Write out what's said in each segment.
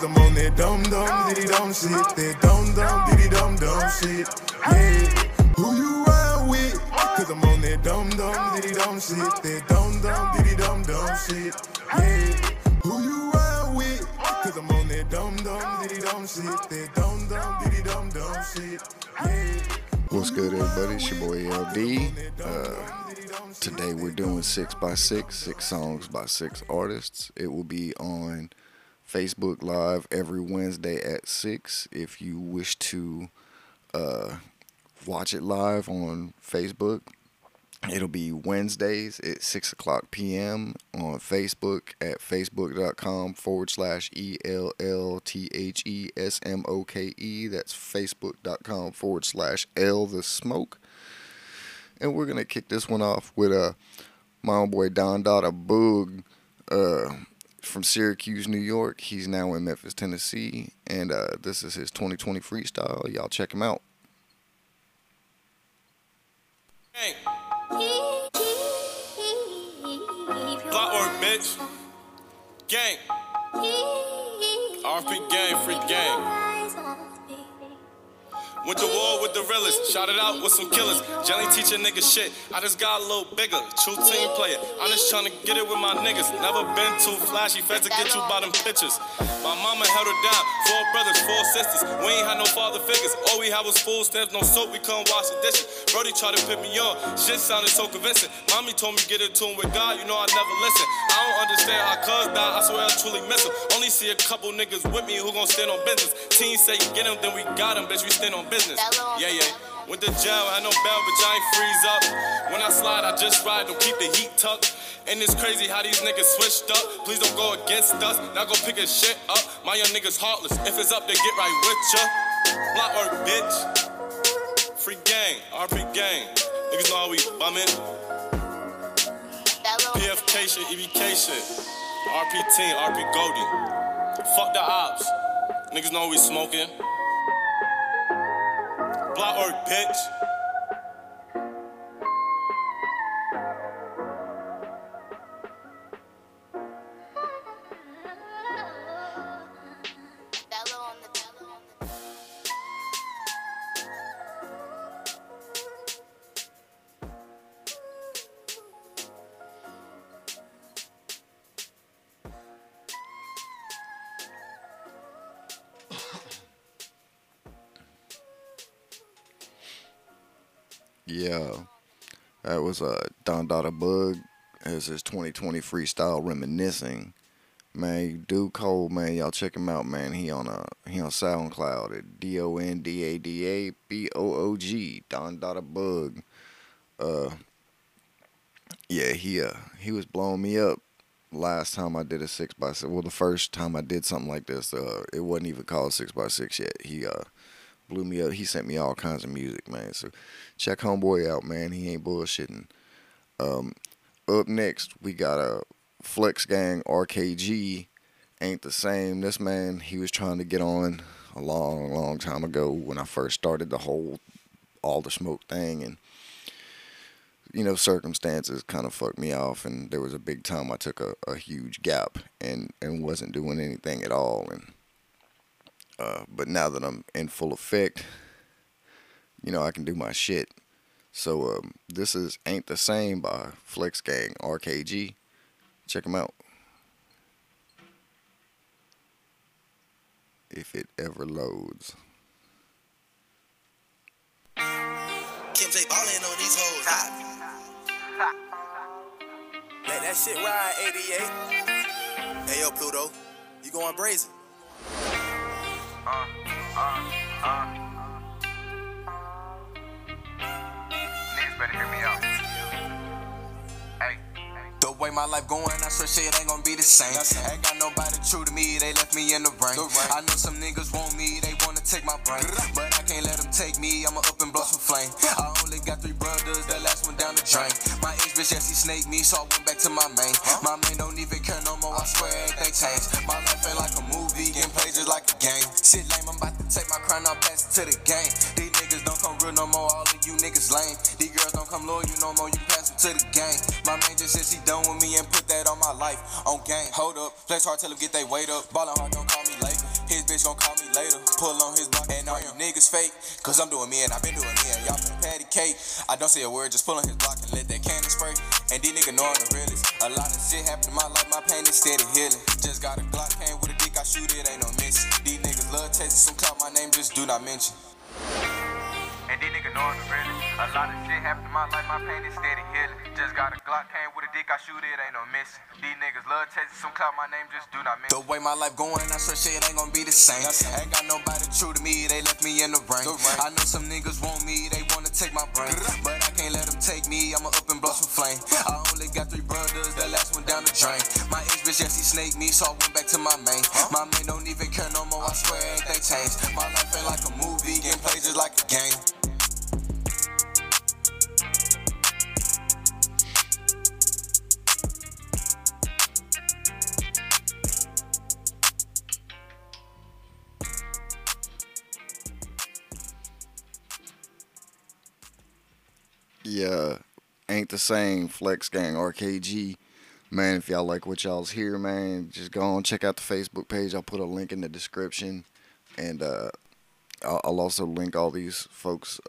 cause I'm on that dum-dum, diddy-dum shit. That dum-dum, diddy-dum-dum shit. Yeah, who you ride with? Cause I'm on that dum-dum, diddy-dum shit. That dum-dum, diddy-dum-dum shit. Yeah, who you ride with? Cause I'm on that dum-dum, diddy-dum shit. That dum-dum, diddy-dum-dum shit. Yeah. What's good, everybody? It's your boy LD. Today we're doing 6x6, 6 songs by 6 artists. It will be on Facebook Live every Wednesday at 6. If you wish to watch it live on Facebook, it'll be Wednesdays at 6 o'clock p.m. on Facebook at facebook.com/ELLTHESMOKE. That's facebook.com/LTheSmoke. And we're going to kick this one off with my own boy Don Dada Boog from Syracuse, New York. He's now in Memphis, Tennessee. And this is his 2020 freestyle. Y'all check him out. Hey. Clockwork, bitch. Gang. RP gang, freak gang. Went to war with the realest, shot it out with some killers. Jelly teacher nigga shit, I just got a little bigger. True team player, I'm just tryna get it with my niggas. Never been too flashy, fed to get you by them pictures. My mama held her down, 4 brothers, 4 sisters. We ain't had no father figures, all we had was food stamps. No soap, we couldn't wash the dishes. Brody tried to put me on, shit sounded so convincing. Mommy told me get in tune with God, you know I never listen. I don't understand how cuz died, I swear I truly miss him. Only see a couple niggas with me who gon' stand on business. Teens say get him, then we got him, bitch, we stand on business. Yeah, yeah. Went to jail, had no bail, but I ain't freeze up. When I slide, I just ride, don't keep the heat tucked. And it's crazy how these niggas switched up. Please don't go against us, not gon' pick a shit up. My young niggas heartless, if it's up, they get right with ya. Block or bitch. Free gang, RP gang. Niggas know how we bummin'. PFK shit, EBK shit. RP team, RP Goldie. Fuck the ops. Niggas know we smoking. Block or bitch. Yeah, that was Don Dada Boog as his 2020 freestyle reminiscing. Man, you do cold, man. Y'all check him out, man. He on SoundCloud at DonDadaBoog. Don Dada Boog. Yeah, he was blowing me up last time I did a 6x6. Well, the first time I did something like this, it wasn't even called 6x6 yet. He blew me up. He sent me all kinds of music, man. So check homeboy out, man. He ain't bullshitting. Up next, we got a Flex Gang RKG. Ain't the same. This man, he was trying to get on a long time ago when I first started the whole all the smoke thing, and you know, circumstances kind of fucked me off, and there was a big time I took a huge gap and wasn't doing anything at all, and but now that I'm in full effect, you know, I can do my shit. So this is Ain't the Same by Flex Gang RKG. Check him out. If it ever loads. Kim J ballin' on these hoes. Let that shit ride, 88. Hey yo, Pluto, you going brazen? Niggas better hear me out. Hey, the way my life going, I swear shit ain't gonna be the same. Ain't got nobody true to me, they left me in the rain. I know some niggas want me, they wanna take my brain, but I can't let them take me, I'ma up and blow some flame. I only got 3 brothers, that last one down the drain. My ex bitch, yes, he snaked me, so I went back to my main. My main don't even care no more, I swear everything changed. My life ain't like a movie, and plays just like a game. Shit lame, I'm about to take my crown, I'll pass it to the game. These niggas don't come real no more, all of you niggas lame. These girls don't come loyal no more, you pass them to the game. My main just said she done with me and put that on my life, on game. Hold up, flex hard, tell them get they weight up. Ballin' hard, don't call me late. His bitch gon' call me later. Pull on his block and all you niggas fake. Cause I'm doing me and I've been doing me and y'all finna patty cake. I don't say a word, just pull on his block and let that candy spray. And these niggas know I'm the realest. A lot of shit happened in my life, my pain is steady healing. Just got a Glock, came with a dick, I shoot it, ain't no missing. These niggas love chasing some clout, my name just do not mention. And these niggas know I'm the realest. A lot of shit happened in my life, my pain is steady healing. Just got a Glock, came with a dick, I shoot it, ain't no missing. These niggas love chasing some clout, my name just do not mention. The way my life going, I swear shit ain't gonna be the same. I ain't got nobody true to me, they left me in the rain. I know some niggas want me, they wanna take my brain. But I can't let them take me, I'ma up and blow some flame. I only got 3 brothers, the last one down the drain. My ex bitch, yes, he snaked me, so I went back to my main. My main don't even care no more, I swear ain't they changed. My life ain't like a movie, getting played just like a game. Yeah, ain't the same, Flex Gang RKG. Man, if y'all like what y'all's hear, man, just go on, check out the Facebook page. I'll put a link in the description. And I'll also link all these folks'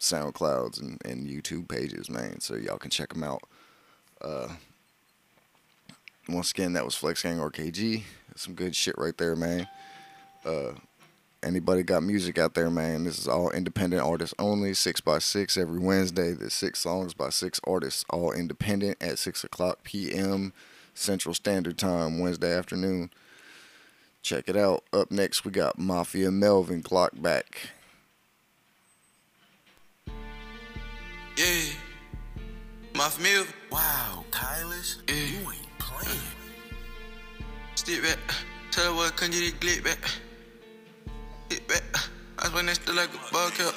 SoundClouds and YouTube pages, man, so y'all can check them out. Once again, that was Flex Gang RKG. That's some good shit right there, man. Anybody got music out there, man, this is all independent artists only, 6 by 6 every Wednesday. There's 6 songs by 6 artists, all independent, at 6:00 p.m. Central Standard Time, Wednesday afternoon. Check it out. Up next, we got Mafia Melvin, Clock Back. Yeah, Mafia Melvin. Wow, Kylish, yeah. You ain't playing. Stick back, tell her what, come get it, glitch back. I was when they still like a bug up.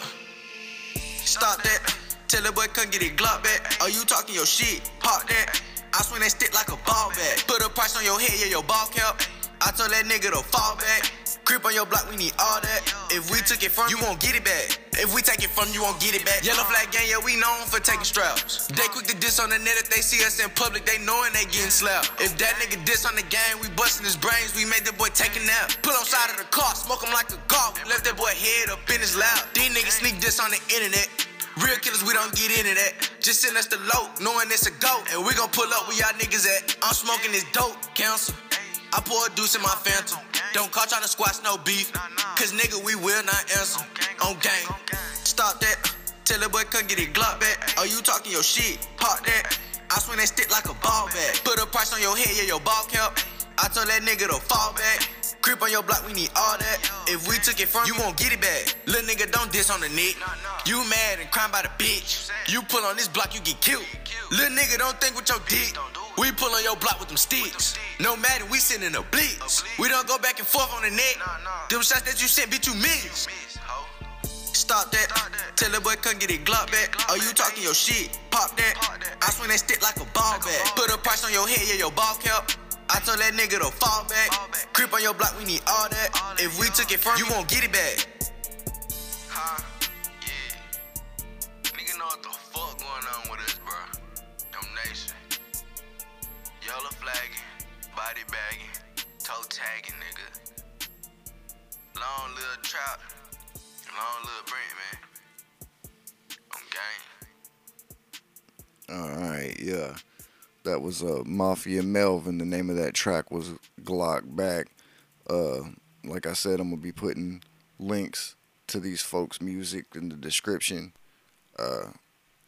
Stop that. Tell the boy come get it Glock back. Are you talking your shit? Pop that. I swing that stick like a ball back. Put a price on your head, yeah, your ball cap. I told that nigga to fall back. Creep on your block, we need all that. If we took it from you, won't get it back. If we take it from you, won't get it back. Yellow flag gang, yeah, we known for taking straps. They quick to diss on the net if they see us in public, they knowin' they getting slapped. If that nigga diss on the gang, we bustin' his brains, we made that boy take a nap. Pull on side of the car, smoke him like a car, we left that boy head up in his lap. These niggas sneak diss on the internet. Real killers, we don't get into that. Just send us the load, knowing it's a goat. And we gon' pull up where y'all niggas at. I'm smoking this dope, counsel. I pour a deuce in my phantom. Don't call trying to squash no beef, cause nigga, we will not answer. On gang. Stop that. Tell the boy come get it Glock back. Are you talking your shit? Pop that. I swing that stick like a ball back. Put a price on your head, yeah, your ball cap. I told that nigga to fall back. Creep on your block, we need all that. If we took it from you, won't get it back. Little nigga, don't diss on the neck. You mad and crying by the bitch. You pull on this block, you get killed. Little nigga, don't think with your dick. We pull on your block with them sticks. No matter, we sending a blitz. We don't go back and forth on the net. Them shots that you sent, bitch, you missed. Stop that. Tell the boy come get it Glock back. Are you talking your shit? Pop that. I swing that stick like a ball back. Put a price on your head, yeah, your ball cap. I told that nigga to fall back. Creep on your block, we need all that. If we took it from you, won't get it back. Huh? Yeah. Nigga know what the fuck going on with us, bro. Them nation. Yellow flagging, body bagging, toe tagging, nigga. Long little trap. Long little Brent, man. I'm game. Alright, yeah. That was Mafia Melvin. The name of that track was Glock Back. Like I said, I'm going to be putting links to these folks' music in the description.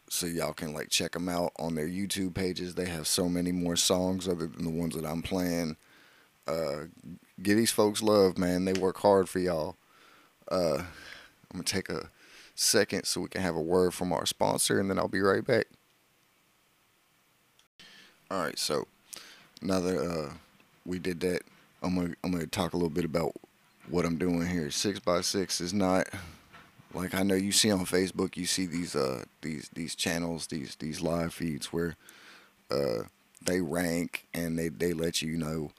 So y'all can like check them out on their YouTube pages. They have so many more songs other than the ones that I'm playing. Give these folks love, man. They work hard for y'all. I'm going to take a second so we can have a word from our sponsor, and then I'll be right back. All right, so now that we did that, I'm gonna talk a little bit about what I'm doing here. 6 by 6 is not like I know you see on Facebook. You see these channels, these live feeds where they rank and they let you know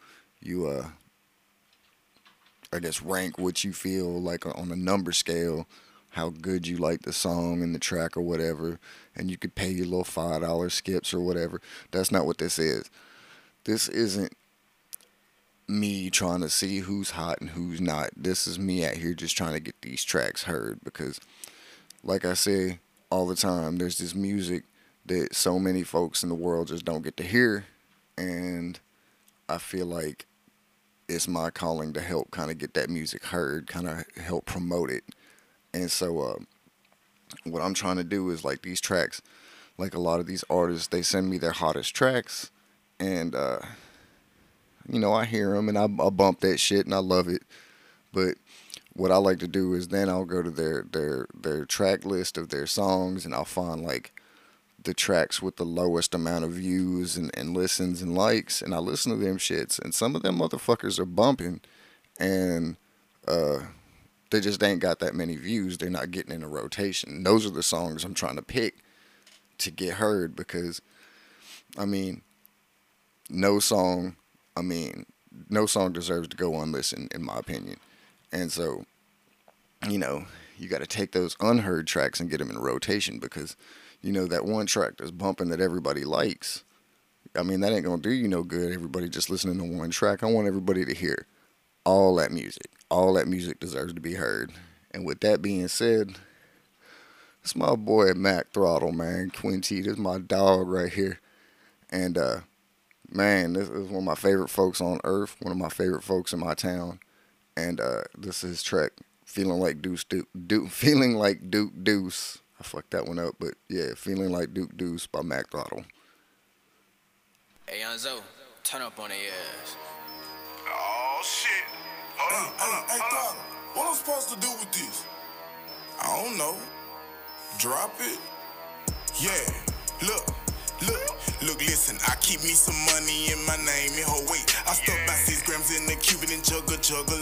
you I guess rank what you feel like on a number scale, how good you like the song and the track or whatever, and you could pay your little $5 skips or whatever. That's not what this is. This isn't me trying to see who's hot and who's not. This is me out here just trying to get these tracks heard, because like I say all the time, there's this music that so many folks in the world just don't get to hear, and I feel like it's my calling to help kind of get that music heard, kind of help promote it. And so what I'm trying to do is, like, these tracks, like a lot of these artists, they send me their hottest tracks, and you know, I hear them and I bump that shit and I love it. But what I like to do is then I'll go to their track list of their songs, and I'll find like the tracks with the lowest amount of views and listens and likes, and I listen to them shits, and some of them motherfuckers are bumping, and they just ain't got that many views. They're not getting in a rotation. Those are the songs I'm trying to pick to get heard, because I mean, no song deserves to go unlistened, in my opinion. And so, you know, you got to take those unheard tracks and get them in rotation, because, you know, that one track that's bumping that everybody likes, I mean, that ain't going to do you no good, everybody just listening to one track. I want everybody to hear all that music. All that music deserves to be heard. And with that being said, it's my boy Mac Throttle, man. Quinty, this is my dog right here. And, man, this is one of my favorite folks on earth, one of my favorite folks in my town. And this is his track, Feeling Like Duke Deuce. I fucked that one up, but yeah, Feeling Like Duke Deuce by Mac Throttle. Hey, Yonzo, turn up on their ass. Oh, shit. Hold up. What I'm supposed to do with this? I don't know. Drop it? Yeah, Look, listen, I keep me some money in my name, in her weight. I stuck by 6 grams in the Cuban and juggle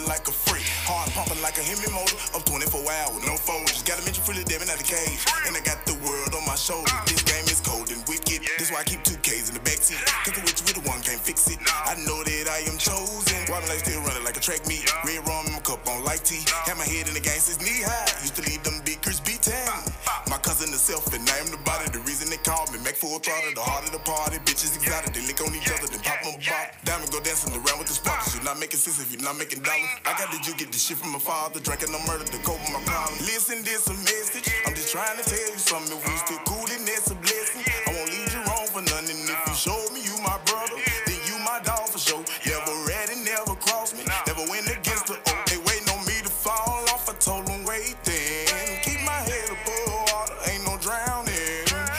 like a freak. Hard pumping like a Hemi motor, up 24 hours, no folders. Got a mention for the Devin out the cage, and I got the world on my shoulders. This game is cold and wicked, that's why I keep 2Ks in the backseat. Cause the witch with the one can't fix it, I know that I am chosen. Why my life still running like a track meet, red rum in my cup on light tea. Had my head in the game since knee high, used to lead them big crispy town. My cousin herself, and I am the body, the reason they call me Mac Full Throttle. The heart of the party, bitches exotic, they lick on each other, then pop on pop. Diamond go dancing around with the sparkles, you're not making sense if you're not making dollars. I got the juke, get the shit from my father, drinking no murder to cope with my problem. Listen, this a message, I'm just trying to tell you something. If we still cool, then that's a blessing. I won't leave you wrong for nothing. If you show me you my brother, then you my dog for sure. Never read and never cross me, never went against the oak. They waiting on me to fall off, I told them wait then. Keep my head above water, ain't no drowning.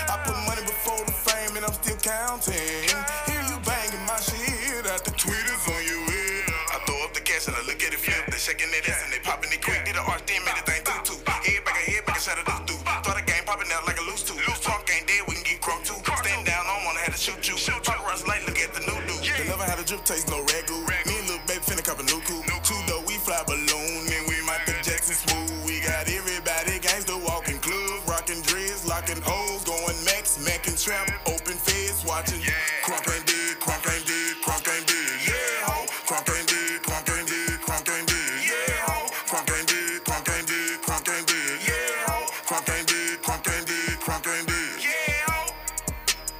I put money before the fame and I'm still counting. Hear you banging my shit out the tweeters on your ear. I throw up the cash and I look at it flip. They shaking their ass and they popping it quick. Did the arch, then made the thing too. Head back, I shot it up through. Thought the game popping out like a loose tooth. Loose talk ain't dead, we can get crunk too. Stand down, I don't wanna have to shoot you. Talk rush light, look at the new dude. They never had a drip taste, no ragu. Me and Lil Baby finna cop a new coupe. Two though, we fly balloon and we Michael Jackson smooth. We got everybody gangsta walking club, rocking dreads, locking hoes, going Mac and trap, open feds, watching. Crunk ain't dead, crunk ain't dead, crunk ain't dead. Yeah, ho, crunk ain't dead, crunk ain't dead, crunk ain't dead. Yeah, ho, crunk ain't dead, crunk ain't dead, crunk ain't dead. Yeah, ho, crunk ain't dead, crunk ain't dead, crunk ain't dead. Yeah, ho.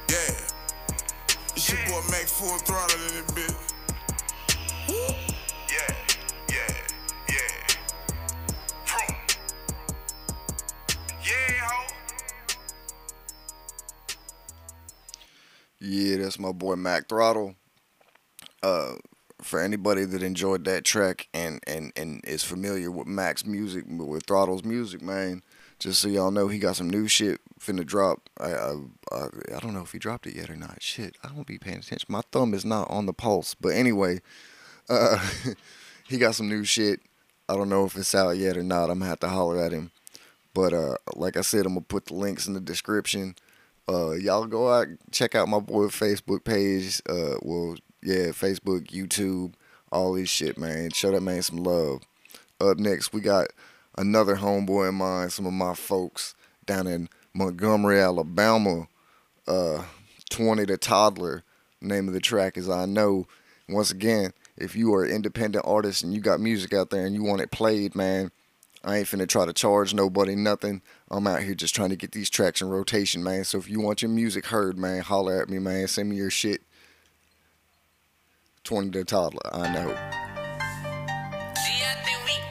Yeah. It's your boy Mac Full Throttle in it, bitch. Yeah, that's my boy Mac Throttle. For anybody that enjoyed that track and is familiar with Mac's music, with Throttle's music, man, just so y'all know, he got some new shit finna drop. I don't know if he dropped it yet or not. Shit, I don't be paying attention. My thumb is not on the pulse. But anyway, he got some new shit. I don't know if it's out yet or not. I'm gonna have to holler at him. But like I said, I'm gonna put the links in the description. Y'all go out, check out my boy Facebook page, Facebook, YouTube, all this shit, man. Show that man some love. Up next, we got another homeboy of mine, some of my folks down in Montgomery, Alabama, 20 the Toddler. Name of the track is I Know. Once again, if you are an independent artist and you got music out there and you want it played, man, I ain't finna try to charge nobody nothing. I'm out here just trying to get these tracks in rotation, man. So if you want your music heard, man, holler at me, man. Send me your shit. 20 the Toddler, I know. See, I think we got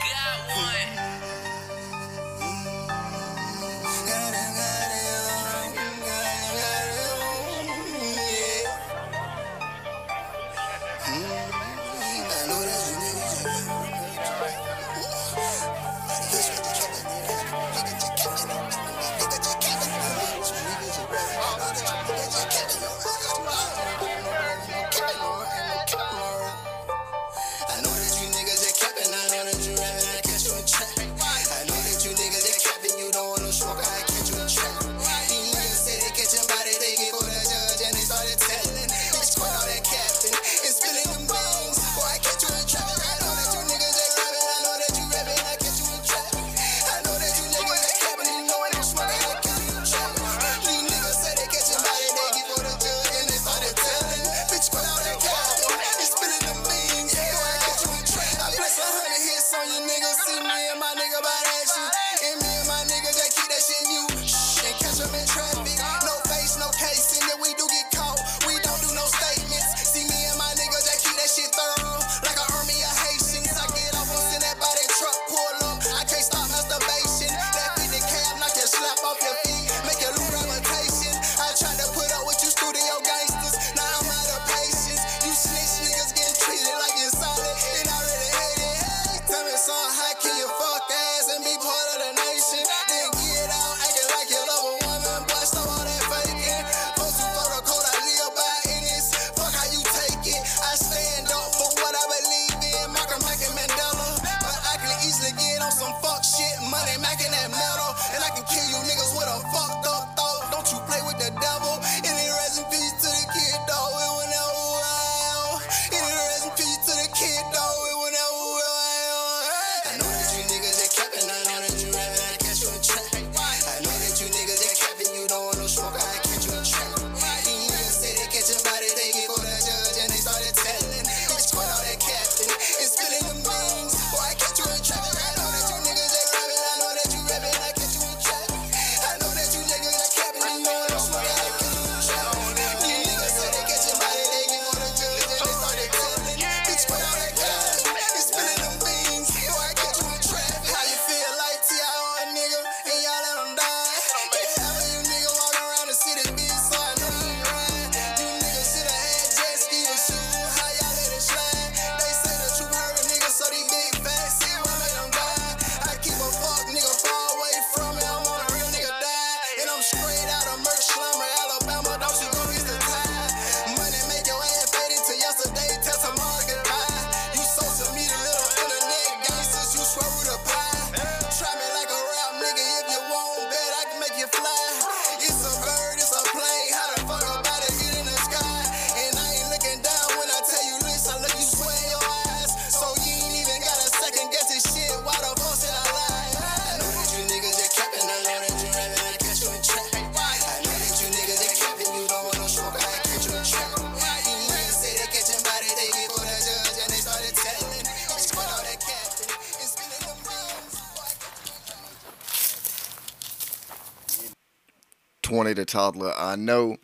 the Toddler. I know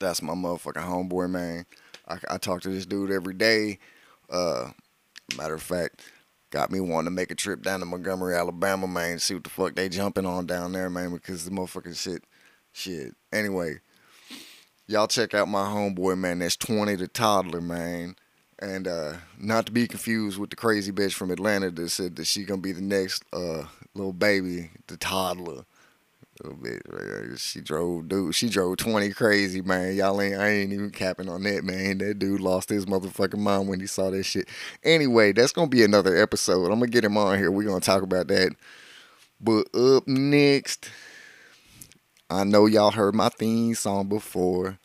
that's my motherfucking homeboy, man. I talk to this dude every day. Matter of fact, got me wanting to make a trip down to Montgomery, Alabama, man, see what the fuck they jumping on down there, man, because the motherfucking shit. Anyway, y'all check out my homeboy, man. That's 20 the Toddler, man. And not to be confused with the crazy bitch from Atlanta that said that she gonna be the next little baby, the toddler. Little bit. She drove 20 crazy, man. Y'all I ain't even capping on that, man. That dude lost his motherfucking mind when he saw that shit. Anyway, that's gonna be another episode. I'm gonna get him on here. We're gonna talk about that. But up next, I know y'all heard my theme song before.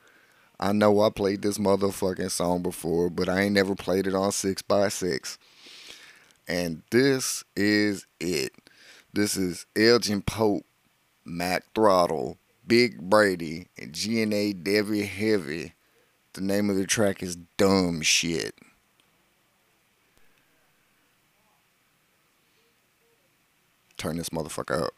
I know I played this motherfucking song before, but I ain't never played it on 6x6. And this is it. This is Elgin Pope, Mac Throttle, Big Brady, and GNA Debbie Heavy. The name of the track is Dumb Shit. Turn this motherfucker up.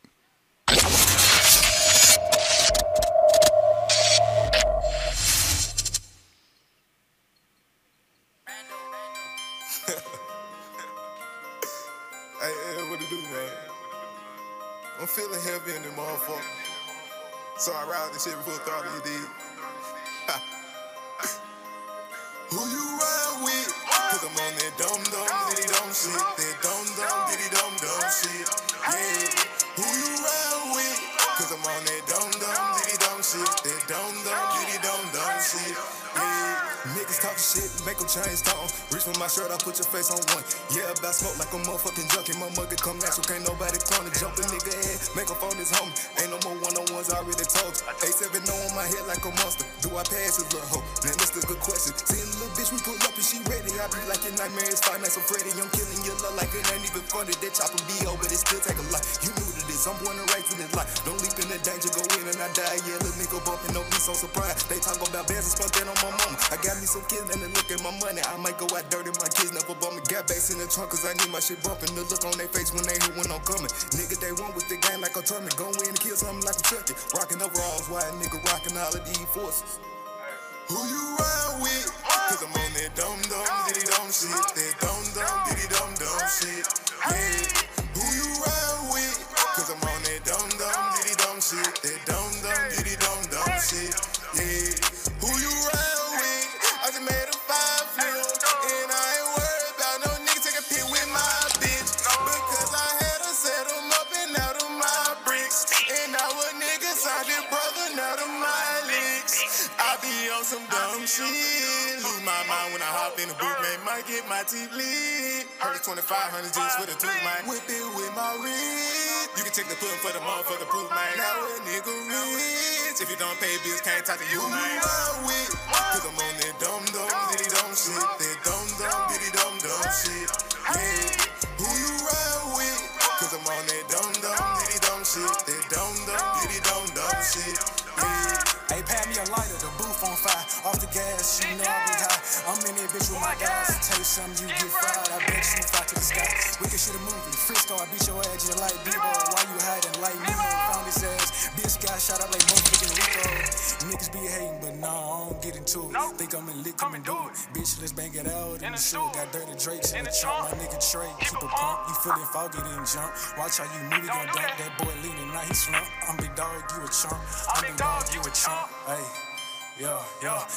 Hey, what it do, man? I'm feeling heavy in the motherfucker. So I ride this shit before throttle you did. Who you ride with? Cause I'm on that dum-dum, diddy-dum shit. That dum-dum, diddy-dum-dum shit. Yeah. Who you ride with? Cause I'm on that dum-dum, diddy-dum shit. That dum-dum, diddy-dum-dum shit. Yeah. Niggas talk shit, make them change tone. Reach for my shirt, I put your face on one. Yeah, about smoke like a motherfucking junkie. My mugger come natural, can't nobody clone it. Jump a nigga head, make up on this homie. Ain't no more one-on-ones, I already told you. A7 on my head like a monster. Do I pass his little hoe? Man, that's the good question. See the little bitch, we pull up and she ready. I be like your nightmare is fine, that's so pretty. I'm killing your love like it ain't even funny. That chopper be over, but it still take a lot. You knew that this, I'm born and raised in this life. Don't leap in the danger, go in and I die. Yeah, little nigga bumping, don't be so surprised. They talk about bands and spunk that on my mama. I got me some kids and they look at my money. I might go out dirty, my kids never bump me. Got bass in the trunk cause I need my shit bumping. The look on their face when they hear when I'm coming. Nigga, they run with the game like a drumming. Go in and kill something like a turkey. Rocking overalls, why a nigga rocking all of these forces? Who you ride with? Cause I'm on that dum-dum, diddy-dum shit. That dum-dum, diddy-dum-dum shit. Yeah. Who you ride with? Cause I'm on that dum-dum, diddy-dum shit. That dum-dum, diddy-dum-dum shit. Yeah. Who you ride with? I just made a $5 million, and I ain't worried about no nigga take a pick with my bitch, because I had to set them up and out of my bricks, and our niggas out there brothering out of my licks. I be on some dumb shit, lose my mind when I hop in the booth, man, might get my teeth lit. Heard 2,500 just with a two, man, whip it with my wrist. You can take the pudding for the motherfucker proof, man, now a nigga rich. If you don't pay bills, can't talk to you, man. Cause I'm on that dum-dum, diddy-dum shit. That dum-dum, diddy-dum-dum shit. Yeah. Who you ride with? Cause I'm on that dum-dum, diddy-dum shit. That dum-dum, diddy-dum-dum shit. Yeah. Hey, pat me a lighter, the booth on fire. Off the gas, you know I be high. I'm in that bitch with my guys. Tell you something, you get fried. I bet you fly to the sky. We can shoot a movie. Frisco, I beat your ass just like B-Boy. Why you hiding like me? Found his ass. Bitch got shot up like motherfucking Rico. Niggas be hating, but nah, I don't get into it. Nope. Think I'm in lick, come and do it. Bitch, let's bang it out in the store. Got dirty drakes in the trunk. My nigga Trey, keep a pump. You feelin' foggy, then jump. Watch how you move it, gon' dunk. That boy leaning, now he slump. I'm big dog, you a chump. I'm big dog, you a chump. Hey, yeah,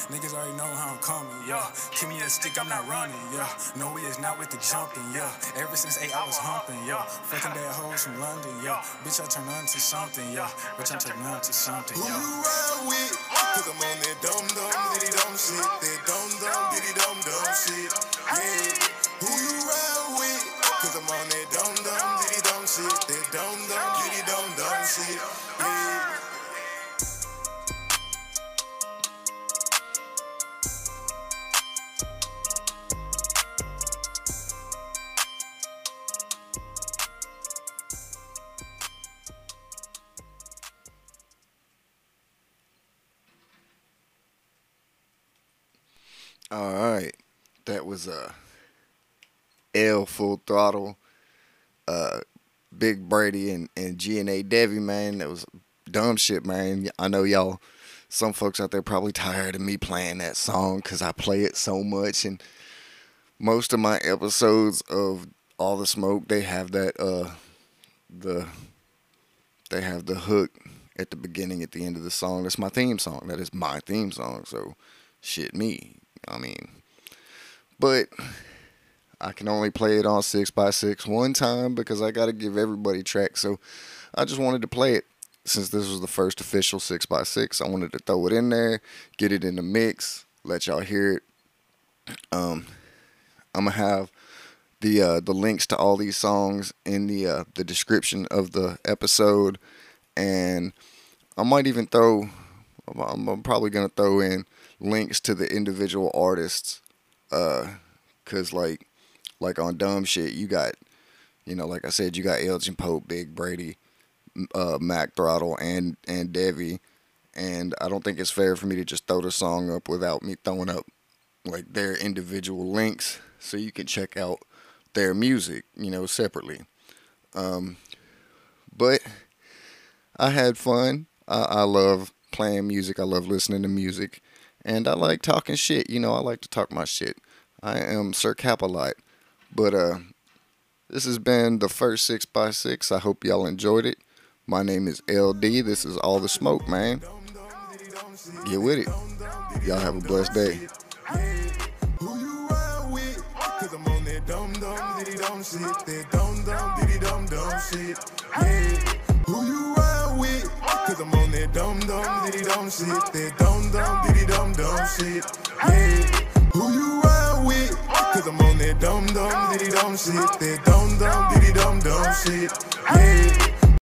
niggas already know how I'm coming, yeah. Give me a stick, I'm not running, yeah. No, he is not with the jumping, yeah. Ever since 8, I was humping, yeah. Fucking that hoes from London, yeah. Bitch, I turn on to something, yeah. Bitch, I turn on to something, yeah. Cause I'm on that dum-dum, diddy-dum shit. That dum-dum, diddy-dum-dum shit. Yeah. Who you ride with? Cause I'm on that dum-dum, diddy-dum shit. That dum-dum, diddy-dum-dum shit. Yeah. Alright, that was L Full Throttle, Big Brady and GNA Debbie, man. That was dumb shit, man. I know y'all, some folks out there probably tired of me playing that song because I play it so much. And most of my episodes of All the Smoke, they have that, they have the hook at the beginning, at the end of the song. That's my theme song. That is my theme song, so shit me. I mean, but I can only play it on 6x6 one time because I got to give everybody tracks. So I just wanted to play it since this was the first official 6x6. I wanted to throw it in there, get it in the mix, let y'all hear it. I'm gonna have the links to all these songs in the description of the episode, and I might even throw. I'm probably gonna throw in links to the individual artists, cause like on Dumb Shit, you got, you know, like I said, you got Elgin Pope, Big Brady, Mac Throttle, and Debbie, and I don't think it's fair for me to just throw the song up without me throwing up like their individual links, so you can check out their music, you know, separately. But I had fun. I love playing music. I love listening to music. And I like talking shit. You know, I like to talk my shit. I am Sir Cap-a-Lot. But This has been the first 6x6. I hope y'all enjoyed it. My name is LD. This is All the Smoke, man. Get with it. Y'all have a blessed day. Who you out with? Cause I'm on that dumb dumb diddy dumb shit. That dumb dumb diddy dumb dumb shit. Hey, who you out with? Cause I'm on that dumb dumb diddy dumb shit. That dumb dumb diddy dumb dumb shit. Hey, who you out with? Cause I'm on that dumb dumb diddy dumb shit. That dumb dumb diddy dumb dumb shit. Hey.